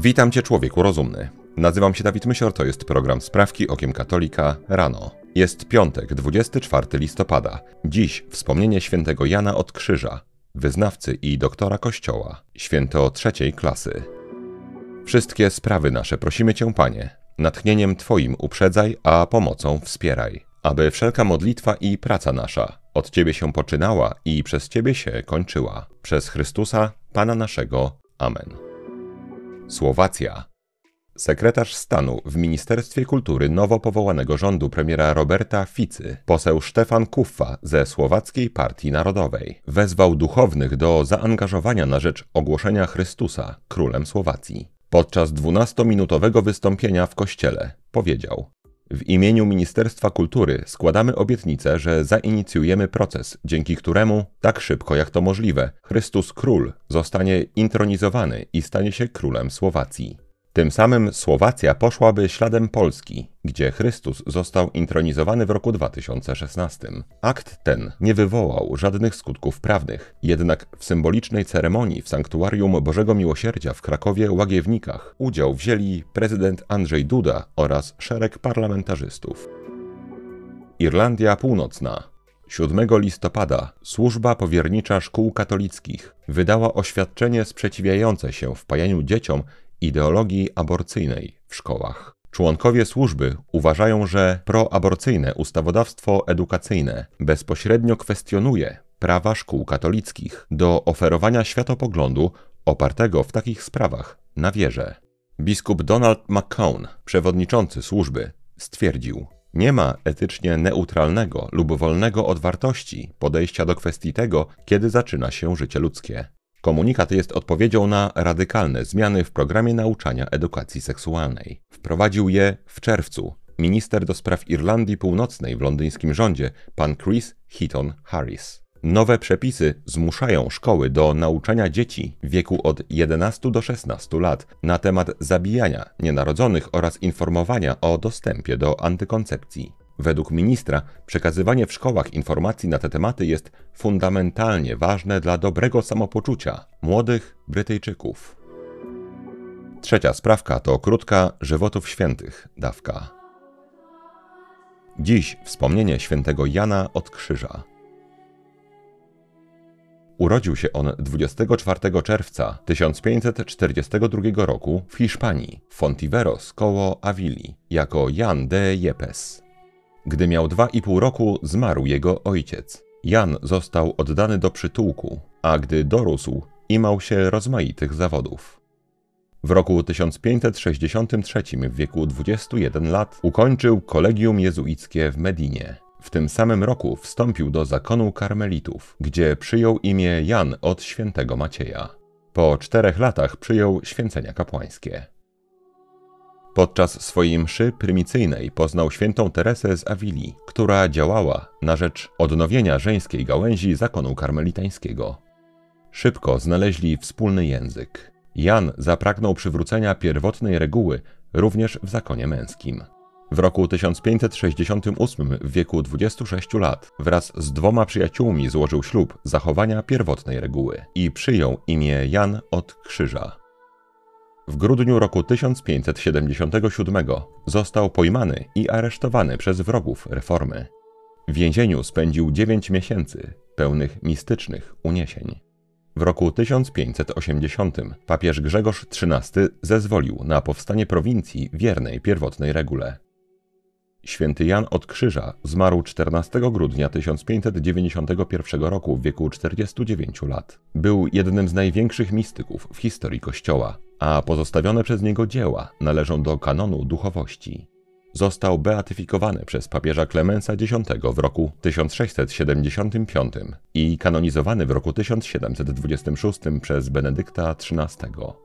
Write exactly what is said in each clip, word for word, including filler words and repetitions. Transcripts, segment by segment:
Witam Cię, człowieku rozumny. Nazywam się Dawid Mysior, to jest program Sprawki Okiem Katolika Rano. Jest piątek, dwudziestego czwartego listopada. Dziś wspomnienie świętego Jana od Krzyża, wyznawcy i doktora Kościoła, święto trzeciej klasy. Wszystkie sprawy nasze prosimy Cię, Panie, natchnieniem Twoim uprzedzaj, a pomocą wspieraj, aby wszelka modlitwa i praca nasza od Ciebie się poczynała i przez Ciebie się kończyła. Przez Chrystusa, Pana naszego. Amen. Słowacja. Sekretarz stanu w Ministerstwie Kultury nowo powołanego rządu premiera Roberta Ficy, poseł Stefan Kuffa ze Słowackiej Partii Narodowej, wezwał duchownych do zaangażowania na rzecz ogłoszenia Chrystusa królem Słowacji. Podczas dwunastominutowego wystąpienia w kościele powiedział: w imieniu Ministerstwa Kultury składamy obietnicę, że zainicjujemy proces, dzięki któremu, tak szybko jak to możliwe, Chrystus Król zostanie intronizowany i stanie się królem Słowacji. Tym samym Słowacja poszłaby śladem Polski, gdzie Chrystus został intronizowany w roku dwa tysiące szesnastym. Akt ten nie wywołał żadnych skutków prawnych, jednak w symbolicznej ceremonii w Sanktuarium Bożego Miłosierdzia w Krakowie-Łagiewnikach udział wzięli prezydent Andrzej Duda oraz szereg parlamentarzystów. Irlandia Północna. siódmego listopada Służba Powiernicza Szkół Katolickich wydała oświadczenie sprzeciwiające się wpajaniu dzieciom ideologii aborcyjnej w szkołach. Członkowie służby uważają, że proaborcyjne ustawodawstwo edukacyjne bezpośrednio kwestionuje prawa szkół katolickich do oferowania światopoglądu opartego w takich sprawach na wierze. Biskup Donald McCown, przewodniczący służby, stwierdził: nie ma etycznie neutralnego lub wolnego od wartości podejścia do kwestii tego, kiedy zaczyna się życie ludzkie. Komunikat jest odpowiedzią na radykalne zmiany w programie nauczania edukacji seksualnej. Wprowadził je w czerwcu minister do spraw Irlandii Północnej w londyńskim rządzie, pan Chris Heaton Harris. Nowe przepisy zmuszają szkoły do nauczania dzieci w wieku od jedenastu do szesnastu lat na temat zabijania nienarodzonych oraz informowania o dostępie do antykoncepcji. Według ministra przekazywanie w szkołach informacji na te tematy jest fundamentalnie ważne dla dobrego samopoczucia młodych Brytyjczyków. Trzecia sprawka to krótka żywotów świętych dawka. Dziś wspomnienie świętego Jana od Krzyża. Urodził się on dwudziestego czwartego czerwca tysiąc pięćset czterdziestego drugiego roku w Hiszpanii, w Fontiveros koło Avili, jako Jan de Yepes. Gdy miał dwa i pół roku, zmarł jego ojciec. Jan został oddany do przytułku, a gdy dorósł, imał się rozmaitych zawodów. W roku tysiąc pięćset sześćdziesiątym trzecim, w wieku dwudziestu jeden lat, ukończył kolegium jezuickie w Medinie. W tym samym roku wstąpił do zakonu karmelitów, gdzie przyjął imię Jan od świętego Macieja. Po czterech latach przyjął święcenia kapłańskie. Podczas swojej mszy prymicyjnej poznał świętą Teresę z Awili, która działała na rzecz odnowienia żeńskiej gałęzi zakonu karmelitańskiego. Szybko znaleźli wspólny język. Jan zapragnął przywrócenia pierwotnej reguły również w zakonie męskim. W roku tysiąc pięćset sześćdziesiątym ósmym, w wieku dwudziestu sześciu lat, wraz z dwoma przyjaciółmi złożył ślub zachowania pierwotnej reguły i przyjął imię Jan od Krzyża. W grudniu roku tysiąc pięćset siedemdziesiątego siódmego został pojmany i aresztowany przez wrogów reformy. W więzieniu spędził dziewięć miesięcy pełnych mistycznych uniesień. W roku tysiąc pięćset osiemdziesiątym papież Grzegorz trzynasty zezwolił na powstanie prowincji wiernej pierwotnej regule. Święty Jan od Krzyża zmarł czternastego grudnia tysiąc pięćset dziewięćdziesiątego pierwszego roku w wieku czterdziestu dziewięciu lat. Był jednym z największych mistyków w historii Kościoła, a pozostawione przez niego dzieła należą do kanonu duchowości. Został beatyfikowany przez papieża Klemensa X w roku tysiąc sześćset siedemdziesiątym piątym i kanonizowany w roku tysiąc siedemset dwudziestym szóstym przez Benedykta trzynastego.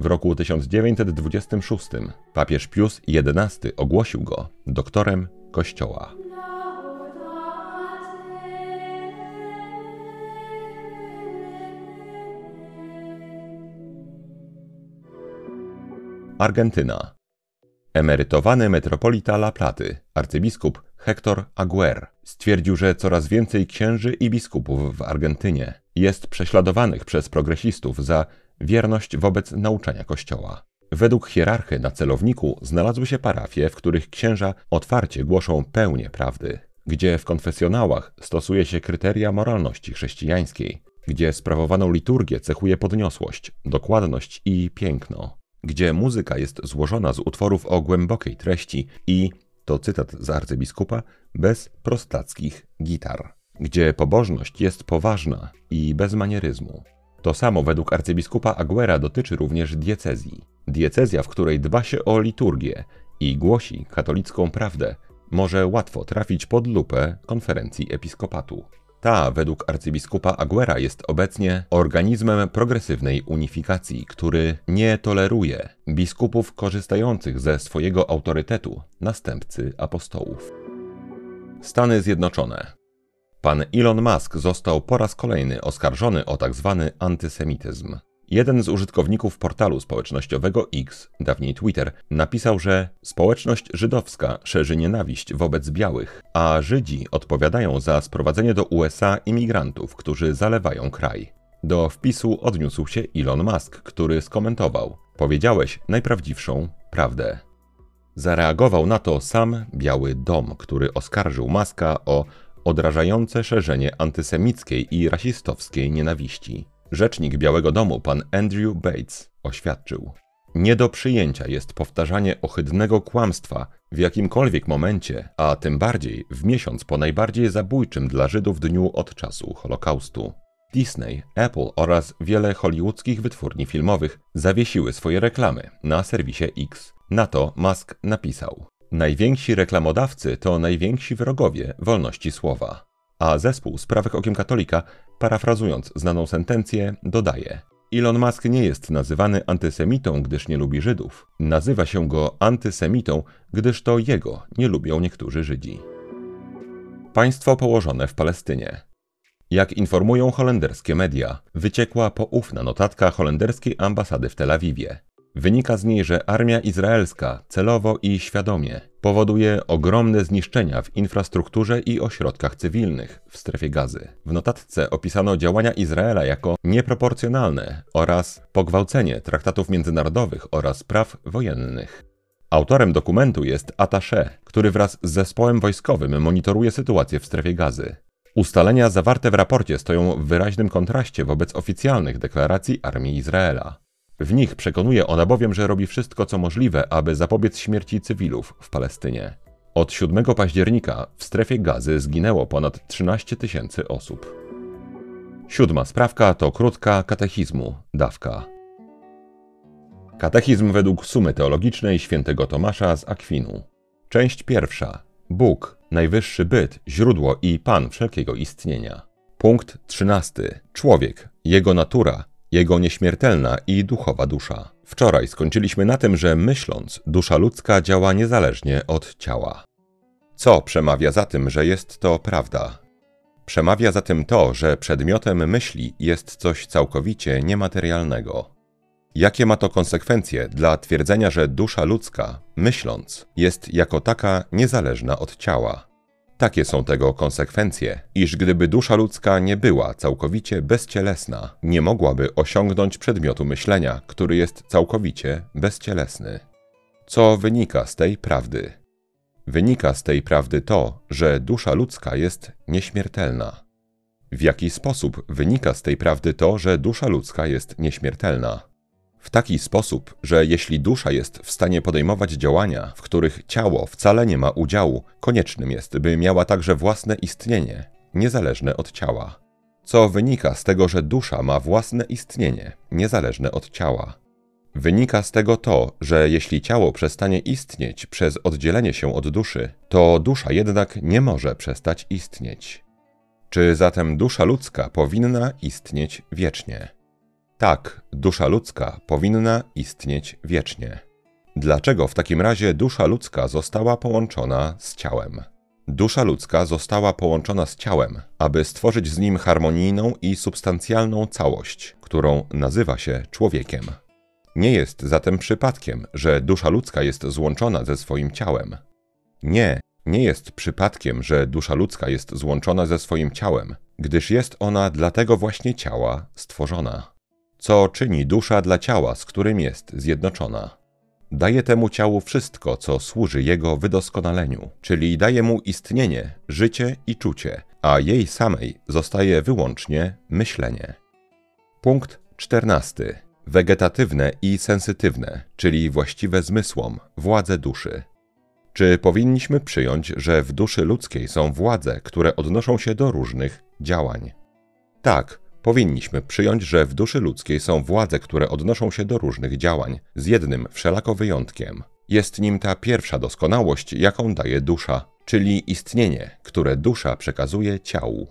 W roku tysiąc dziewięćset dwudziestym szóstym papież Pius jedenasty ogłosił go doktorem Kościoła. Argentyna. Emerytowany metropolita La Platy, arcybiskup Hector Aguer, stwierdził, że coraz więcej księży i biskupów w Argentynie jest prześladowanych przez progresistów za wierność wobec nauczania Kościoła. Według hierarchy na celowniku znalazły się parafie, w których księża otwarcie głoszą pełnię prawdy, gdzie w konfesjonałach stosuje się kryteria moralności chrześcijańskiej, gdzie sprawowaną liturgię cechuje podniosłość, dokładność i piękno, gdzie muzyka jest złożona z utworów o głębokiej treści i, to cytat z arcybiskupa, bez prostackich gitar, gdzie pobożność jest poważna i bez manieryzmu. To samo według arcybiskupa Aguera dotyczy również diecezji. Diecezja, w której dba się o liturgię i głosi katolicką prawdę, może łatwo trafić pod lupę konferencji episkopatu. Ta, według arcybiskupa Aguera, jest obecnie organizmem progresywnej unifikacji, który nie toleruje biskupów korzystających ze swojego autorytetu, następcy apostołów. Stany Zjednoczone. Pan Elon Musk został po raz kolejny oskarżony o tzw. antysemityzm. Jeden z użytkowników portalu społecznościowego X, dawniej Twitter, napisał, że społeczność żydowska szerzy nienawiść wobec białych, a Żydzi odpowiadają za sprowadzenie do U S A imigrantów, którzy zalewają kraj. Do wpisu odniósł się Elon Musk, który skomentował: powiedziałeś najprawdziwszą prawdę. Zareagował na to sam Biały Dom, który oskarżył Muska o odrażające szerzenie antysemickiej i rasistowskiej nienawiści. Rzecznik Białego Domu, pan Andrew Bates, oświadczył: nie do przyjęcia jest powtarzanie ohydnego kłamstwa w jakimkolwiek momencie, a tym bardziej w miesiąc po najbardziej zabójczym dla Żydów dniu od czasu Holokaustu. Disney, Apple oraz wiele hollywoodzkich wytwórni filmowych zawiesiły swoje reklamy na serwisie X. Na to Musk napisał: najwięksi reklamodawcy to najwięksi wrogowie wolności słowa. A zespół Sprawek Okiem Katolika, parafrazując znaną sentencję, dodaje: Elon Musk nie jest nazywany antysemitą, gdyż nie lubi Żydów. Nazywa się go antysemitą, gdyż to jego nie lubią niektórzy Żydzi. Państwo położone w Palestynie. Jak informują holenderskie media, wyciekła poufna notatka holenderskiej ambasady w Tel Awiwie. Wynika z niej, że armia izraelska celowo i świadomie powoduje ogromne zniszczenia w infrastrukturze i ośrodkach cywilnych w strefie Gazy. W notatce opisano działania Izraela jako nieproporcjonalne oraz pogwałcenie traktatów międzynarodowych oraz praw wojennych. Autorem dokumentu jest attaché, który wraz z zespołem wojskowym monitoruje sytuację w strefie Gazy. Ustalenia zawarte w raporcie stoją w wyraźnym kontraście wobec oficjalnych deklaracji armii Izraela. W nich przekonuje ona bowiem, że robi wszystko co możliwe, aby zapobiec śmierci cywilów w Palestynie. Od siódmego października w strefie Gazy zginęło ponad trzynaście tysięcy osób. Siódma sprawka to krótka katechizmu dawka. Katechizm według Sumy Teologicznej świętego Tomasza z Akwinu. Część pierwsza. Bóg, najwyższy byt, źródło i Pan wszelkiego istnienia. Punkt trzynasty. Człowiek, jego natura, jego nieśmiertelna i duchowa dusza. Wczoraj skończyliśmy na tym, że myśląc, dusza ludzka działa niezależnie od ciała. Co przemawia za tym, że jest to prawda? Przemawia za tym to, że przedmiotem myśli jest coś całkowicie niematerialnego. Jakie ma to konsekwencje dla twierdzenia, że dusza ludzka, myśląc, jest jako taka niezależna od ciała? Takie są tego konsekwencje, iż gdyby dusza ludzka nie była całkowicie bezcielesna, nie mogłaby osiągnąć przedmiotu myślenia, który jest całkowicie bezcielesny. Co wynika z tej prawdy? Wynika z tej prawdy to, że dusza ludzka jest nieśmiertelna. W jaki sposób wynika z tej prawdy to, że dusza ludzka jest nieśmiertelna? W taki sposób, że jeśli dusza jest w stanie podejmować działania, w których ciało wcale nie ma udziału, koniecznym jest, by miała także własne istnienie, niezależne od ciała. Co wynika z tego, że dusza ma własne istnienie, niezależne od ciała? Wynika z tego to, że jeśli ciało przestanie istnieć przez oddzielenie się od duszy, to dusza jednak nie może przestać istnieć. Czy zatem dusza ludzka powinna istnieć wiecznie? Tak, dusza ludzka powinna istnieć wiecznie. Dlaczego w takim razie dusza ludzka została połączona z ciałem? Dusza ludzka została połączona z ciałem, aby stworzyć z nim harmonijną i substancjalną całość, którą nazywa się człowiekiem. Nie jest zatem przypadkiem, że dusza ludzka jest złączona ze swoim ciałem. Nie, nie jest przypadkiem, że dusza ludzka jest złączona ze swoim ciałem, gdyż jest ona dla tego właśnie ciała stworzona. co czyni dusza dla ciała, z którym jest zjednoczona. Daje temu ciału wszystko, co służy jego wydoskonaleniu, czyli daje mu istnienie, życie i czucie, a jej samej zostaje wyłącznie myślenie. Punkt czternasty. Wegetatywne i sensytywne, czyli właściwe zmysłom, władze duszy. Czy powinniśmy przyjąć, że w duszy ludzkiej są władze, które odnoszą się do różnych działań? Tak, powinniśmy przyjąć, że w duszy ludzkiej są władze, które odnoszą się do różnych działań, z jednym wszelako wyjątkiem. Jest nim ta pierwsza doskonałość, jaką daje dusza, czyli istnienie, które dusza przekazuje ciału.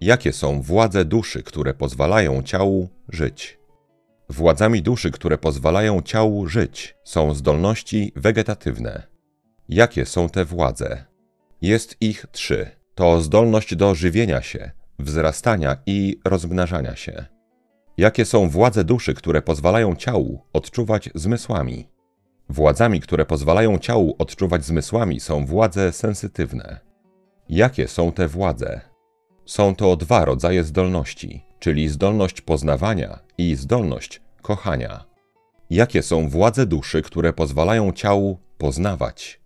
Jakie są władze duszy, które pozwalają ciału żyć? Władzami duszy, które pozwalają ciału żyć, są zdolności wegetatywne. Jakie są te władze? Jest ich trzy. To zdolność do żywienia się, wzrastania i rozmnażania się. Jakie są władze duszy, które pozwalają ciału odczuwać zmysłami? Władzami, które pozwalają ciału odczuwać zmysłami, są władze sensytywne. Jakie są te władze? Są to dwa rodzaje zdolności, czyli zdolność poznawania i zdolność kochania. Jakie są władze duszy, które pozwalają ciału poznawać?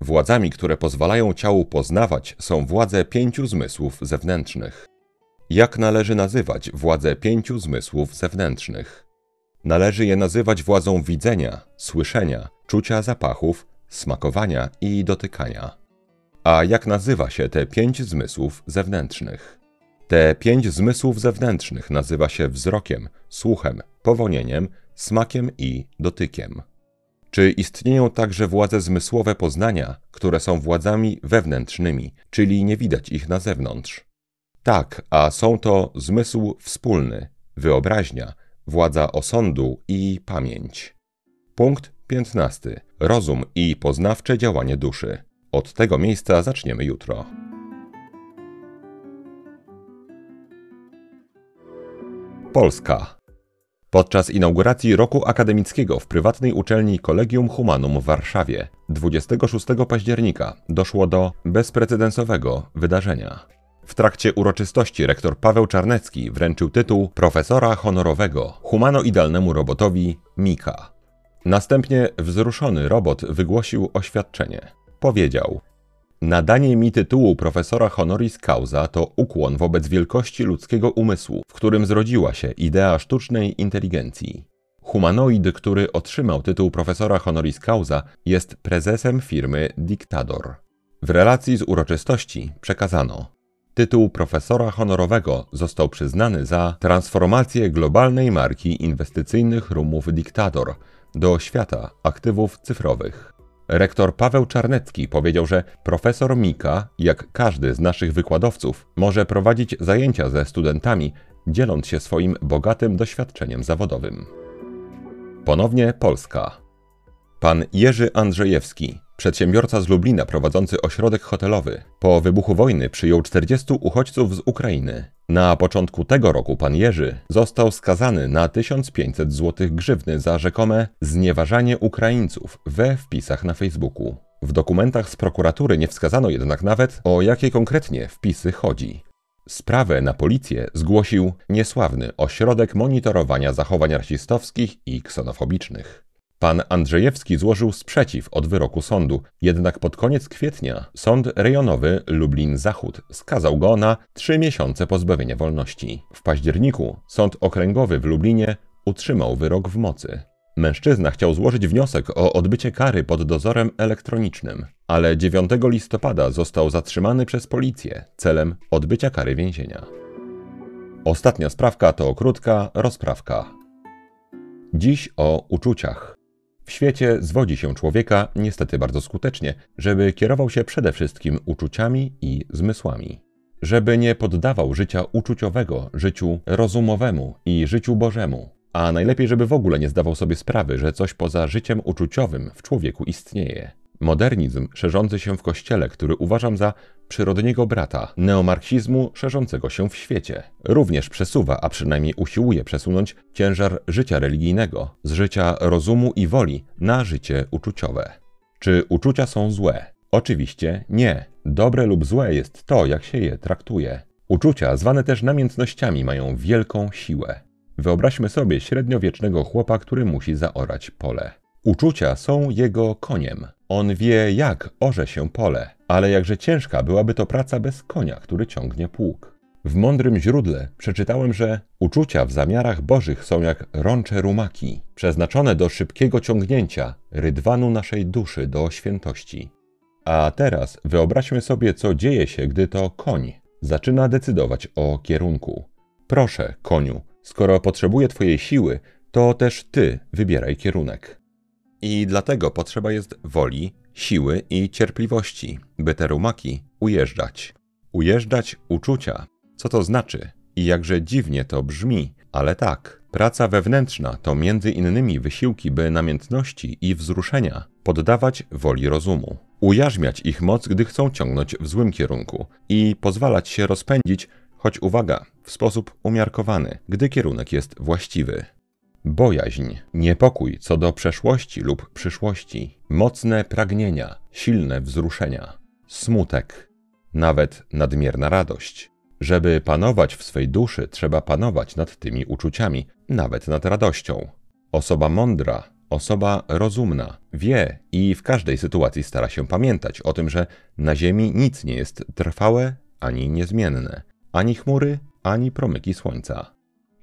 Władzami, które pozwalają ciału poznawać, są władze pięciu zmysłów zewnętrznych. Jak należy nazywać władze pięciu zmysłów zewnętrznych? Należy je nazywać władzą widzenia, słyszenia, czucia zapachów, smakowania i dotykania. A jak nazywa się te pięć zmysłów zewnętrznych? Te pięć zmysłów zewnętrznych nazywa się wzrokiem, słuchem, powonieniem, smakiem i dotykiem. Czy istnieją także władze zmysłowe poznania, które są władzami wewnętrznymi, czyli nie widać ich na zewnątrz? Tak, a są to zmysł wspólny, wyobraźnia, władza osądu i pamięć. Punkt piętnasty. Rozum i poznawcze działanie duszy. Od tego miejsca zaczniemy jutro. Polska. Podczas inauguracji roku akademickiego w prywatnej uczelni Collegium Humanum w Warszawie dwudziestego szóstego października doszło do bezprecedensowego wydarzenia. W trakcie uroczystości rektor Paweł Czarnecki wręczył tytuł profesora honorowego humanoidalnemu robotowi Mika. Następnie wzruszony robot wygłosił oświadczenie. Powiedział: nadanie mi tytułu profesora honoris causa to ukłon wobec wielkości ludzkiego umysłu, w którym zrodziła się idea sztucznej inteligencji. Humanoid, który otrzymał tytuł profesora honoris causa, jest prezesem firmy Dictador. W relacji z uroczystości przekazano: tytuł profesora honorowego został przyznany za transformację globalnej marki inwestycyjnych rumów Dictador do świata aktywów cyfrowych. Rektor Paweł Czarnecki powiedział, że profesor Mika, jak każdy z naszych wykładowców, może prowadzić zajęcia ze studentami, dzieląc się swoim bogatym doświadczeniem zawodowym. Ponownie Polska. Pan Jerzy Andrzejewski, przedsiębiorca z Lublina prowadzący ośrodek hotelowy, po wybuchu wojny przyjął czterdziestu uchodźców z Ukrainy. Na początku tego roku pan Jerzy został skazany na tysiąc pięćset złotych grzywny za rzekome znieważanie Ukraińców we wpisach na Facebooku. W dokumentach z prokuratury nie wskazano jednak nawet, o jakie konkretnie wpisy chodzi. Sprawę na policję zgłosił niesławny Ośrodek Monitorowania Zachowań Rasistowskich i Ksenofobicznych. Pan Andrzejewski złożył sprzeciw od wyroku sądu, jednak pod koniec kwietnia Sąd Rejonowy Lublin Zachód skazał go na trzy miesiące pozbawienia wolności. W październiku Sąd Okręgowy w Lublinie utrzymał wyrok w mocy. Mężczyzna chciał złożyć wniosek o odbycie kary pod dozorem elektronicznym, ale dziewiątego listopada został zatrzymany przez policję celem odbycia kary więzienia. Ostatnia sprawka to krótka rozprawka. Dziś o uczuciach. W świecie zwodzi się człowieka, niestety bardzo skutecznie, żeby kierował się przede wszystkim uczuciami i zmysłami. Żeby nie poddawał życia uczuciowego życiu rozumowemu i życiu Bożemu, a najlepiej, żeby w ogóle nie zdawał sobie sprawy, że coś poza życiem uczuciowym w człowieku istnieje. Modernizm szerzący się w Kościele, który uważam za przyrodniego brata neomarksizmu szerzącego się w świecie, również przesuwa, a przynajmniej usiłuje przesunąć ciężar życia religijnego z życia rozumu i woli na życie uczuciowe. Czy uczucia są złe? Oczywiście nie. Dobre lub złe jest to, jak się je traktuje. Uczucia, zwane też namiętnościami, mają wielką siłę. Wyobraźmy sobie średniowiecznego chłopa, który musi zaorać pole. Uczucia są jego koniem. On wie, jak orze się pole, ale jakże ciężka byłaby to praca bez konia, który ciągnie pług. W mądrym źródle przeczytałem, że uczucia w zamiarach bożych są jak rącze rumaki, przeznaczone do szybkiego ciągnięcia rydwanu naszej duszy do świętości. A teraz wyobraźmy sobie, co dzieje się, gdy to koń zaczyna decydować o kierunku. Proszę, koniu, skoro potrzebuję twojej siły, to też ty wybieraj kierunek. I dlatego potrzeba jest woli, siły i cierpliwości, by te rumaki ujeżdżać. Ujeżdżać uczucia. Co to znaczy? I jakże dziwnie to brzmi, ale tak. Praca wewnętrzna to między innymi wysiłki, by namiętności i wzruszenia poddawać woli rozumu. Ujarzmiać ich moc, gdy chcą ciągnąć w złym kierunku i pozwalać się rozpędzić, choć uwaga, w sposób umiarkowany, gdy kierunek jest właściwy. Bojaźń, niepokój co do przeszłości lub przyszłości, mocne pragnienia, silne wzruszenia, smutek, nawet nadmierna radość. Żeby panować w swej duszy, trzeba panować nad tymi uczuciami, nawet nad radością. Osoba mądra, osoba rozumna wie i w każdej sytuacji stara się pamiętać o tym, że na ziemi nic nie jest trwałe ani niezmienne, ani chmury, ani promyki słońca.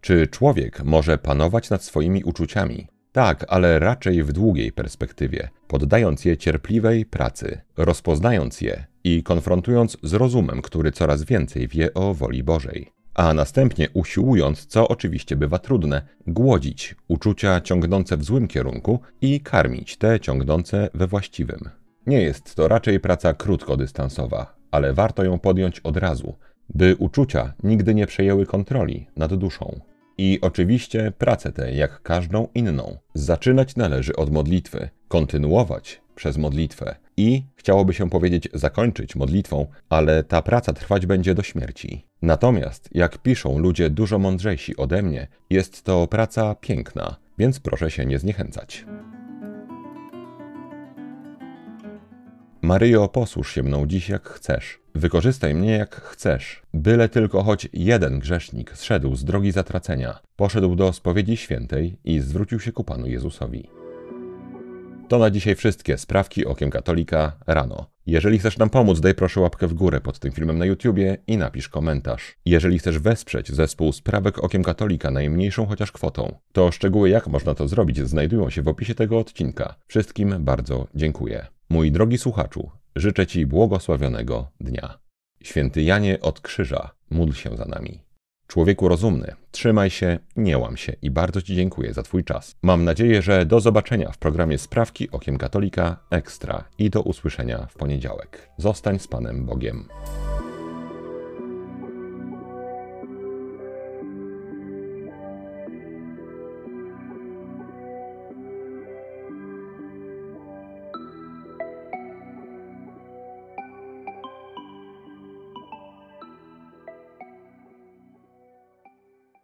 Czy człowiek może panować nad swoimi uczuciami? Tak, ale raczej w długiej perspektywie, poddając je cierpliwej pracy, rozpoznając je i konfrontując z rozumem, który coraz więcej wie o woli Bożej. A następnie usiłując, co oczywiście bywa trudne, głodzić uczucia ciągnące w złym kierunku i karmić te ciągnące we właściwym. Nie jest to raczej praca krótkodystansowa, ale warto ją podjąć od razu, by uczucia nigdy nie przejęły kontroli nad duszą. I oczywiście pracę tę, jak każdą inną, zaczynać należy od modlitwy, kontynuować przez modlitwę i, chciałoby się powiedzieć, zakończyć modlitwą, ale ta praca trwać będzie do śmierci. Natomiast, jak piszą ludzie dużo mądrzejsi ode mnie, jest to praca piękna, więc proszę się nie zniechęcać. Maryjo, posłuż się mną dziś jak chcesz. Wykorzystaj mnie jak chcesz. Byle tylko choć jeden grzesznik zszedł z drogi zatracenia, poszedł do spowiedzi świętej i zwrócił się ku Panu Jezusowi. To na dzisiaj wszystkie Sprawki Okiem Katolika rano. Jeżeli chcesz nam pomóc, daj proszę łapkę w górę pod tym filmem na YouTubie i napisz komentarz. Jeżeli chcesz wesprzeć zespół Sprawek Okiem Katolika najmniejszą chociaż kwotą, to szczegóły, jak można to zrobić, znajdują się w opisie tego odcinka. Wszystkim bardzo dziękuję. Mój drogi słuchaczu, życzę Ci błogosławionego dnia. Święty Janie od Krzyża, módl się za nami. Człowieku rozumny, trzymaj się, nie łam się i bardzo Ci dziękuję za Twój czas. Mam nadzieję, że do zobaczenia w programie Sprawki Okiem Katolika Ekstra i do usłyszenia w poniedziałek. Zostań z Panem Bogiem.